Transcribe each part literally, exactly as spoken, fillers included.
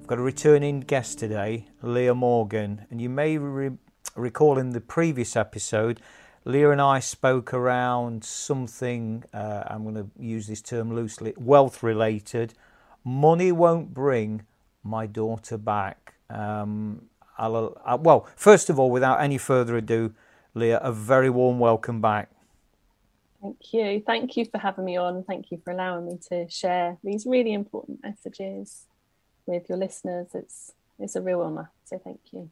I've got a returning guest today, Leah Morgan, and you may re- recall in the previous episode, Leah and I spoke around something, uh, I'm going to use this term loosely, wealth-related. Money won't bring my daughter back. Um, I'll, I, well, first of all, without any further ado, Leah, a very warm welcome back. Thank you. Thank you for having me on. Thank you for allowing me to share these really important messages with your listeners. It's it's a real honour, so thank you.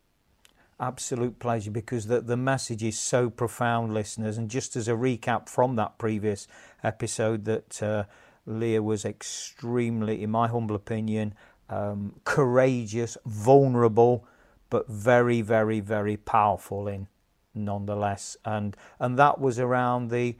Absolute pleasure, because the, the message is so profound, listeners. And just as a recap from that previous episode, that uh, Leah was extremely, in my humble opinion, um, courageous, vulnerable, but very, very, very powerful in nonetheless. And and that was around the...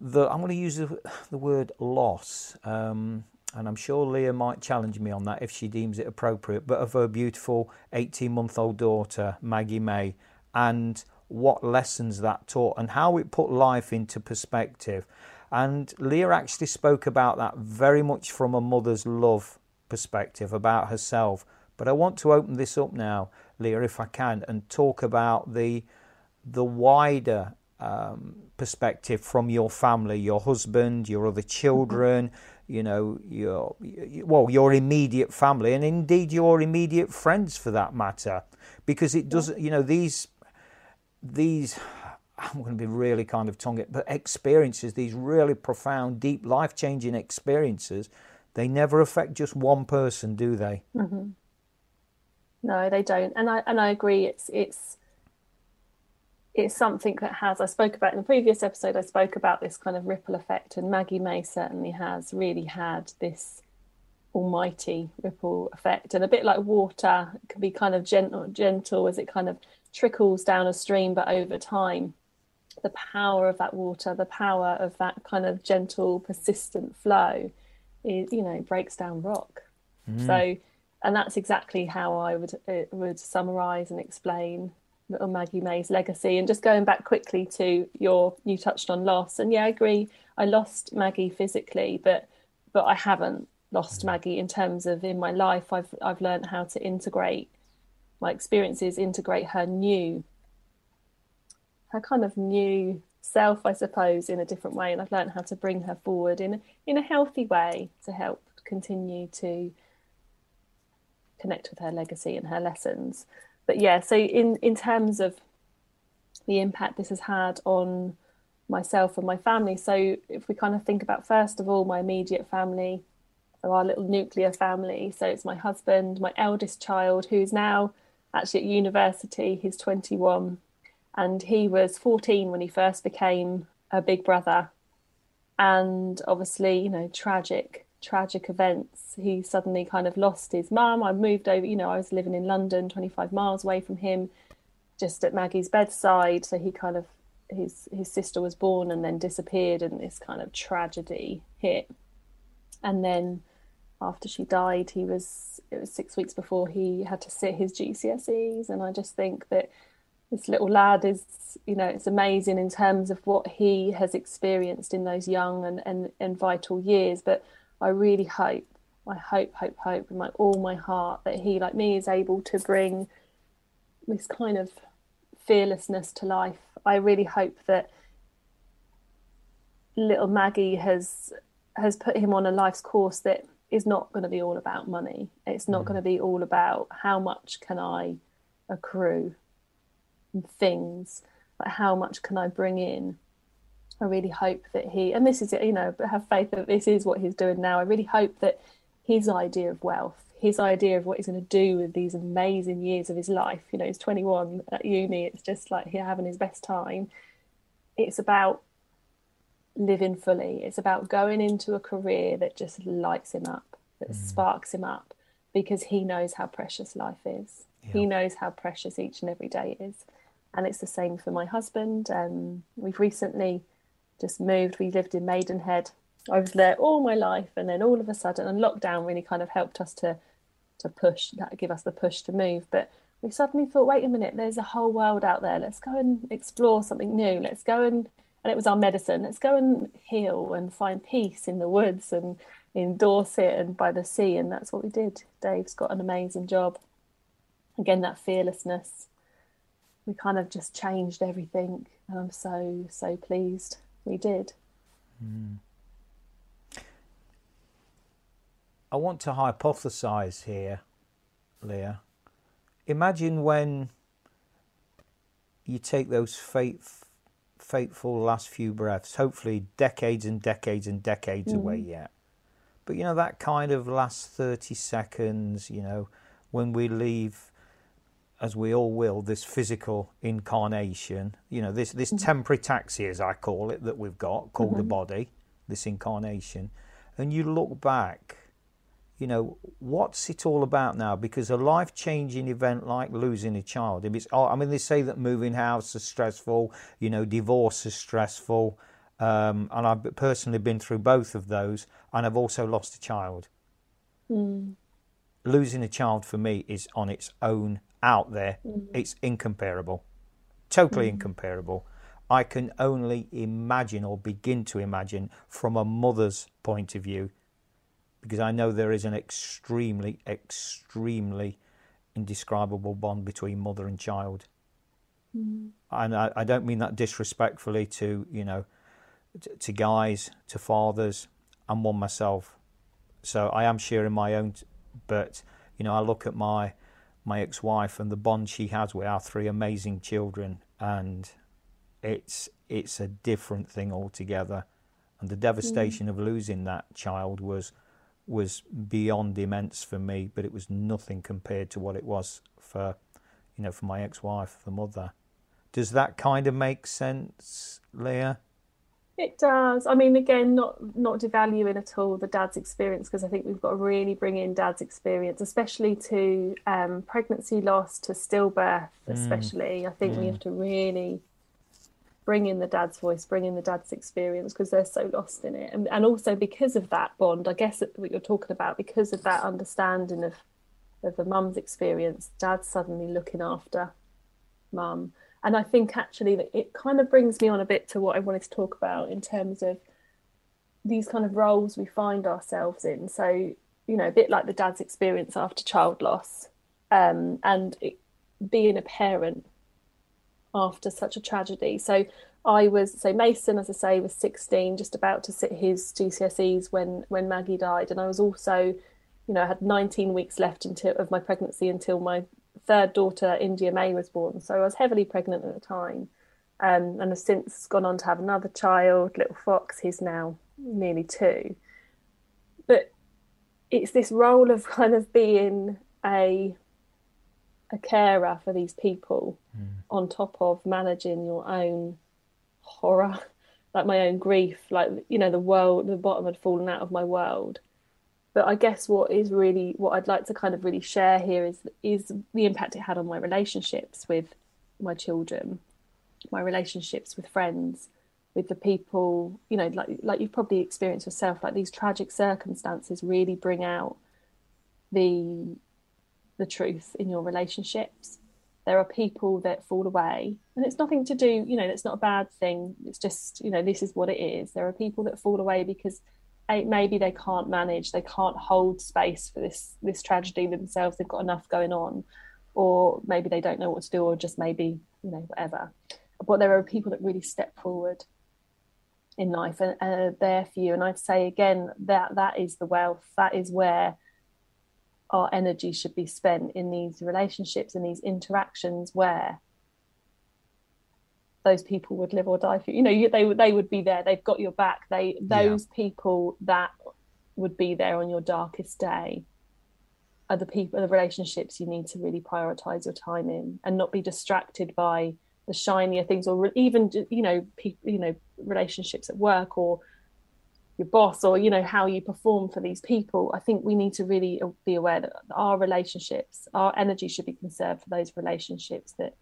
The, I'm going to use the, the word loss, um, and I'm sure Leah might challenge me on that if she deems it appropriate, but of her beautiful eighteen-month-old daughter, Maggie May, and what lessons that taught and how it put life into perspective. And Leah actually spoke about that very much from a mother's love perspective about herself. But I want to open this up now, Leah, if I can, and talk about the the wider Um, perspective from your family, your husband, your other children, you know, your, well, your immediate family, and indeed your immediate friends for that matter, because it doesn't, you know, these, these, I'm going to be really kind of tongue it, but experiences, these really profound, deep, life-changing experiences, they never affect just one person, do they? Mm-hmm. No, they don't, and I and I agree. It's it's. It's something that has, I spoke about in the previous episode, I spoke about this kind of ripple effect, and Maggie May certainly has really had this almighty ripple effect. And a bit like water, it can be kind of gentle, gentle as it kind of trickles down a stream, but over time, the power of that water, the power of that kind of gentle, persistent flow, is, you know, breaks down rock. Mm. So, and that's exactly how I would, it would summarise and explain little Maggie May's legacy. And just going back quickly to your, you touched on loss, and yeah, I agree, I lost Maggie physically, but but I haven't lost Maggie in terms of in my life. I've I've learned how to integrate my experiences, integrate her new, her kind of new self, I suppose, in a different way, and I've learned how to bring her forward in in a healthy way to help continue to connect with her legacy and her lessons. But yeah, so in, in terms of the impact this has had on myself and my family, so if we kind of think about, first of all, my immediate family, so our little nuclear family, so it's my husband, my eldest child, who's now actually at university, he's twenty-one, and he was fourteen when he first became a big brother. And obviously, you know, tragic, tragic events. He suddenly kind of lost his mum. I moved over, you know, I was living in London, twenty-five miles away from him, just at Maggie's bedside. So he kind of, his his sister was born and then disappeared, and this kind of tragedy hit. And then after she died, he was, it was six weeks before he had to sit his G C S Es. And I just think that this little lad is, you know, it's amazing in terms of what he has experienced in those young and, and, and vital years. But I really hope, I hope, hope, hope with my, all my heart that he, like me, is able to bring this kind of fearlessness to life. I really hope that little Maggie has has put him on a life's course that is not going to be all about money. It's not going to be all about how much can I accrue and things, like how much can I bring in. I really hope that he, and this is, you know, have faith that this is what he's doing now. I really hope that his idea of wealth, his idea of what he's going to do with these amazing years of his life, you know, he's twenty-one at uni, it's just like he's having his best time. It's about living fully. It's about going into a career that just lights him up, that mm. sparks him up, because he knows how precious life is. Yeah. He knows how precious each and every day is. And it's the same for my husband. Um, we've recently just moved. We lived in Maidenhead. I was there all my life. And then all of a sudden, and lockdown really kind of helped us to, to push, that give us the push to move. But we suddenly thought, wait a minute, there's a whole world out there. Let's go and explore something new. Let's go and, and it was our medicine. Let's go and heal and find peace in the woods and in Dorset and by the sea. And that's what we did. Dave's got an amazing job. Again, that fearlessness. We kind of just changed everything. And I'm so, so pleased we did. Mm. I want to hypothesize here, Leah. Imagine when you take those fate, fateful last few breaths, hopefully decades and decades and decades mm. away yet. But, you know, that kind of last thirty seconds, you know, when we leave, as we all will, this physical incarnation, you know, this, this mm-hmm. temporary taxi, as I call it, that we've got, called mm-hmm. the body, this incarnation. And you look back, you know, what's it all about now? Because a life-changing event like losing a child, if it's, oh, I mean, they say that moving house is stressful, you know, divorce is stressful. Um, and I've personally been through both of those. And I've also lost a child. Mm. Losing a child for me is on its own out there. Mm. It's incomparable, totally mm. incomparable. I can only imagine or begin to imagine from a mother's point of view, because I know there is an extremely, extremely indescribable bond between mother and child. Mm. And I, I don't mean that disrespectfully to, you know, to, to guys, to fathers, and one myself. So I am sharing my own, t- but, you know, I look at my, my ex-wife and the bond she has with our three amazing children, and it's, it's a different thing altogether. And the devastation mm. of losing that child was... was beyond immense for me, but it was nothing compared to what it was for, you know, for my ex-wife, the mother. Does that kind of make sense, Leah? It does. I mean, again, not not devaluing at all the dad's experience, because I think we've got to really bring in dad's experience, especially to um, pregnancy loss, to stillbirth, mm. especially. I think mm. we have to really bring in the dad's voice, bring in the dad's experience, because they're so lost in it. And, and also because of that bond, I guess what you're talking about, because of that understanding of, of the mum's experience, dad's suddenly looking after mum. And I think actually that it kind of brings me on a bit to what I wanted to talk about in terms of these kind of roles we find ourselves in. So, you know, a bit like the dad's experience after child loss, um, and it, being a parent after such a tragedy. So I was, so Mason, as I say, was sixteen, just about to sit his G C S Es when when Maggie died. And I was also, you know, I had nineteen weeks left until of my pregnancy until my third daughter, India May, was born. So I was heavily pregnant at the time, um, and I've since gone on to have another child, little Fox. He's now nearly two. But it's this role of kind of being a a carer for these people mm. on top of managing your own horror, like my own grief, like, you know, the world, the bottom had fallen out of my world. But I guess what is really, what I'd like to kind of really share here is, is the impact it had on my relationships with my children, my relationships with friends, with the people, you know, like, like you've probably experienced yourself, like these tragic circumstances really bring out the, the truth in your relationships. There are people that fall away, and it's nothing to do, you know, it's not a bad thing. It's just, you know, this is what it is. There are people that fall away because maybe they can't manage, they can't hold space for this this tragedy themselves. They've got enough going on, or maybe they don't know what to do, or just maybe, you know, whatever. But there are people that really step forward in life and are there for you. And I'd say again that that is the wealth. That is where our energy should be spent, in these relationships and these interactions where those people would live or die for you. You know, you, they, they would be there. They've got your back. They Those yeah. people that would be there on your darkest day are the people, the relationships you need to really prioritise your time in, and not be distracted by the shinier things, or re- even, you know, pe- you know, relationships at work, or your boss, or, you know, how you perform for these people. I think we need to really be aware that our relationships, our energy should be conserved for those relationships that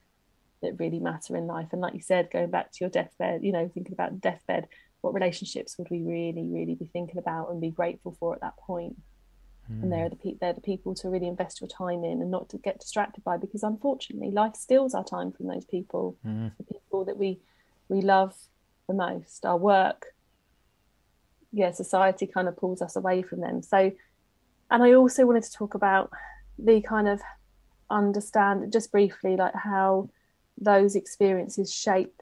that really matter in life. And like you said, going back to your deathbed, you know, thinking about deathbed, what relationships would we really, really be thinking about and be grateful for at that point? Mm. And they're the, pe- they're the people to really invest your time in and not to get distracted by, because unfortunately life steals our time from those people, mm. the people that we we love the most, our work. Yeah, society kind of pulls us away from them. So, and I also wanted to talk about the kind of understand just briefly, like how those experiences shape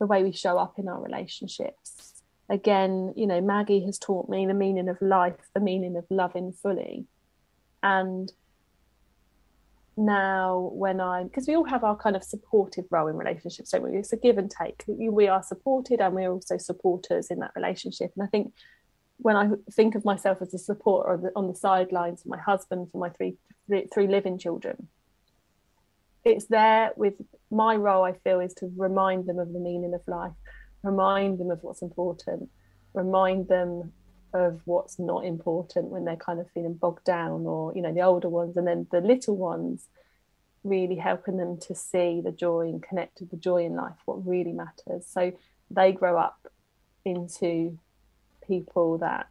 the way we show up in our relationships. Again, you know, Maggie has taught me the meaning of life, the meaning of loving fully. And now when I'm, because we all have our kind of supportive role in relationships, don't we? It's a give and take. We are supported and we're also supporters in that relationship. And I think when I think of myself as a supporter on the sidelines for my husband, for my three three living children, it's there with my role, I feel, is to remind them of the meaning of life, remind them of what's important, remind them of what's not important when they're kind of feeling bogged down, or, you know, the older ones, and then the little ones, really helping them to see the joy and connect with the joy in life, what really matters. So they grow up into people that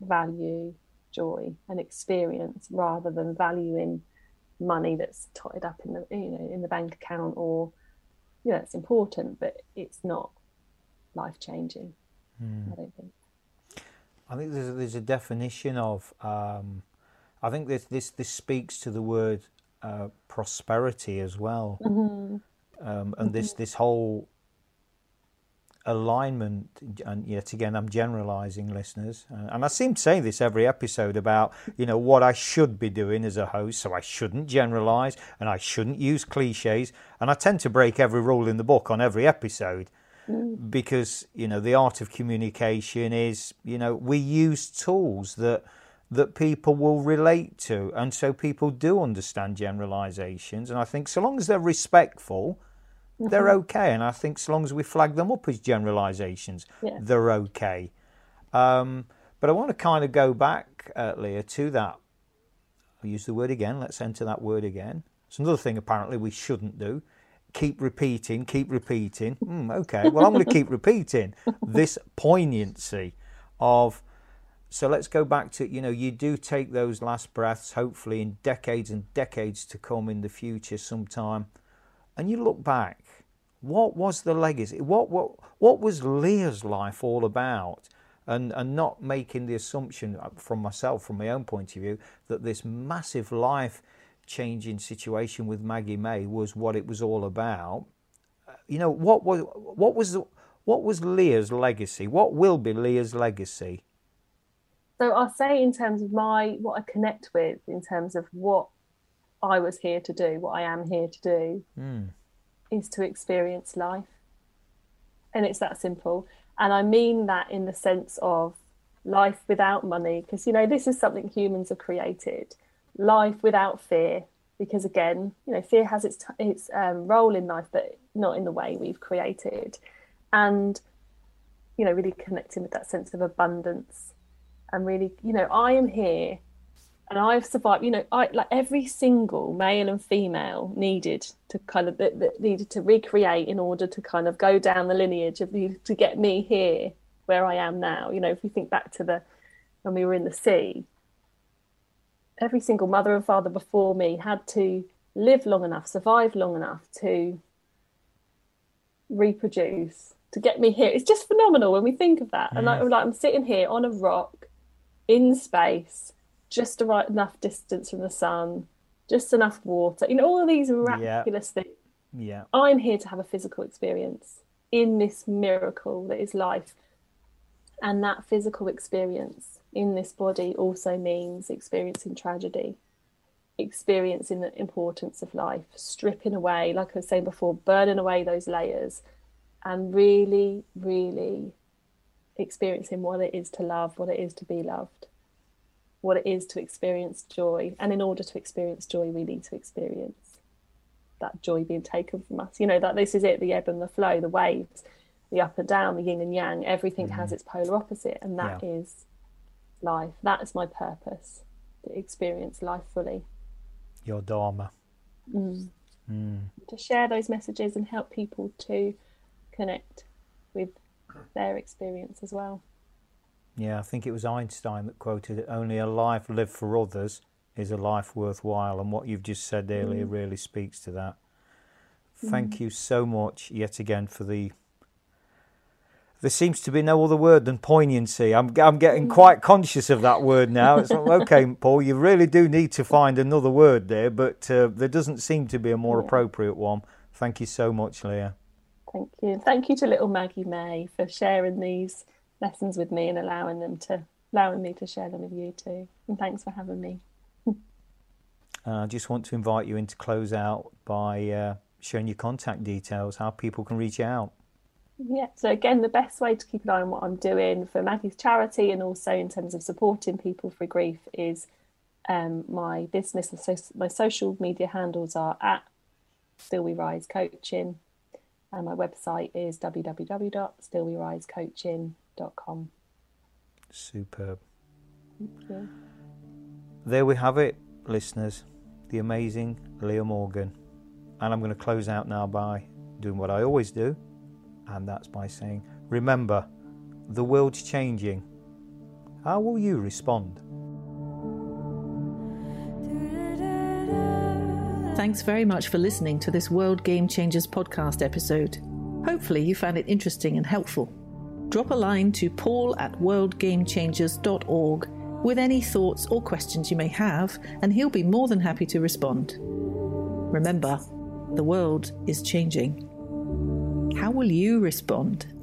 value joy and experience rather than valuing money that's tied up in the, you know, in the bank account, or, you know, it's important, but it's not life changing. Mm. I don't think. I think there's a, there's a definition of, um, I think this, this this speaks to the word uh, prosperity as well. Mm-hmm. Um, and mm-hmm. this this whole alignment, and yet again, I'm generalising, listeners, uh, and I seem to say this every episode about, you know, what I should be doing as a host, so I shouldn't generalise, and I shouldn't use cliches, and I tend to break every rule in the book on every episode. Because, you know, the art of communication is, you know, we use tools that that people will relate to. And so people do understand generalizations. And I think so long as they're respectful, mm-hmm. they're okay. And I think so long as we flag them up as generalizations, yeah. they're okay. Um, but I want to kind of go back, uh, Leah, to that. I'll use the word again. Let's enter that word again. It's another thing apparently we shouldn't do. Keep repeating, keep repeating. Mm, okay, well, I'm going to keep repeating this poignancy of, so let's go back to, you know, you do take those last breaths, hopefully in decades and decades to come in the future sometime. And you look back, what was the legacy? What what what was Leah's life all about? And, and not making the assumption from myself, from my own point of view, that this massive life changing situation with Maggie May was what it was all about. You know, what was what was the, what was Leah's legacy? What will be Leah's legacy? So I'll say in terms of my what I connect with, in terms of what I was here to do, what I am here to do, mm. is to experience life, and it's that simple. And I mean that in the sense of life without money, because, you know, this is something humans have created. Life without fear, because again, you know, fear has its t- its um, role in life, but not in the way we've created. And, you know, really connecting with that sense of abundance, and really, you know, I am here, and I've survived. You know, I like every single male and female needed to kind of that, that needed to recreate in order to kind of go down the lineage of the, to get me here where I am now. You know, if we think back to the when we were in the sea. Every single mother and father before me had to live long enough, survive long enough to reproduce, to get me here. It's just phenomenal when we think of that. Mm. And I, like, I'm sitting here on a rock in space, just right enough distance from the sun, just enough water. You know, all of these miraculous yeah. things. Yeah, I'm here to have a physical experience in this miracle that is life. And that physical experience in this body also means experiencing tragedy, experiencing the importance of life, stripping away, like I was saying before, burning away those layers, and really, really experiencing what it is to love, what it is to be loved, what it is to experience joy. And in order to experience joy, we need to experience that joy being taken from us. You know, that this is it, the ebb and the flow, the waves. the up and down, the yin and yang, everything mm-hmm. has its polar opposite, and that yeah. is life. That's my purpose, to experience life fully. Your Dharma. Mm. Mm. To share those messages and help people to connect with their experience as well. Yeah, I think it was Einstein that quoted, only a life lived for others is a life worthwhile, and what you've just said earlier mm. really speaks to that. Thank mm. you so much yet again for the... There seems to be no other word than poignancy. I'm I'm getting quite conscious of that word now. It's like, okay, Paul, you really do need to find another word there, but uh, there doesn't seem to be a more yeah. appropriate one. Thank you so much, Leah. Thank you. Thank you to little Maggie May for sharing these lessons with me and allowing them to allowing me to share them with you too. And thanks for having me. I just want to invite you in to close out by uh, sharing your contact details, how people can reach out. Yeah, so again, the best way to keep an eye on what I'm doing for Maggie's charity and also in terms of supporting people through grief is um, my business. And so my social media handles are at Still We Rise Coaching, and my website is w w w dot still we rise coaching dot com. Superb. Thank you. There we have it, listeners, the amazing Leah Morgan. And I'm going to close out now by doing what I always do. And that's by saying, remember, the world's changing. How will you respond? Thanks very much for listening to this World Game Changers podcast episode. Hopefully you found it interesting and helpful. Drop a line to Paul at world game changers dot org with any thoughts or questions you may have, and he'll be more than happy to respond. Remember, the world is changing. How will you respond?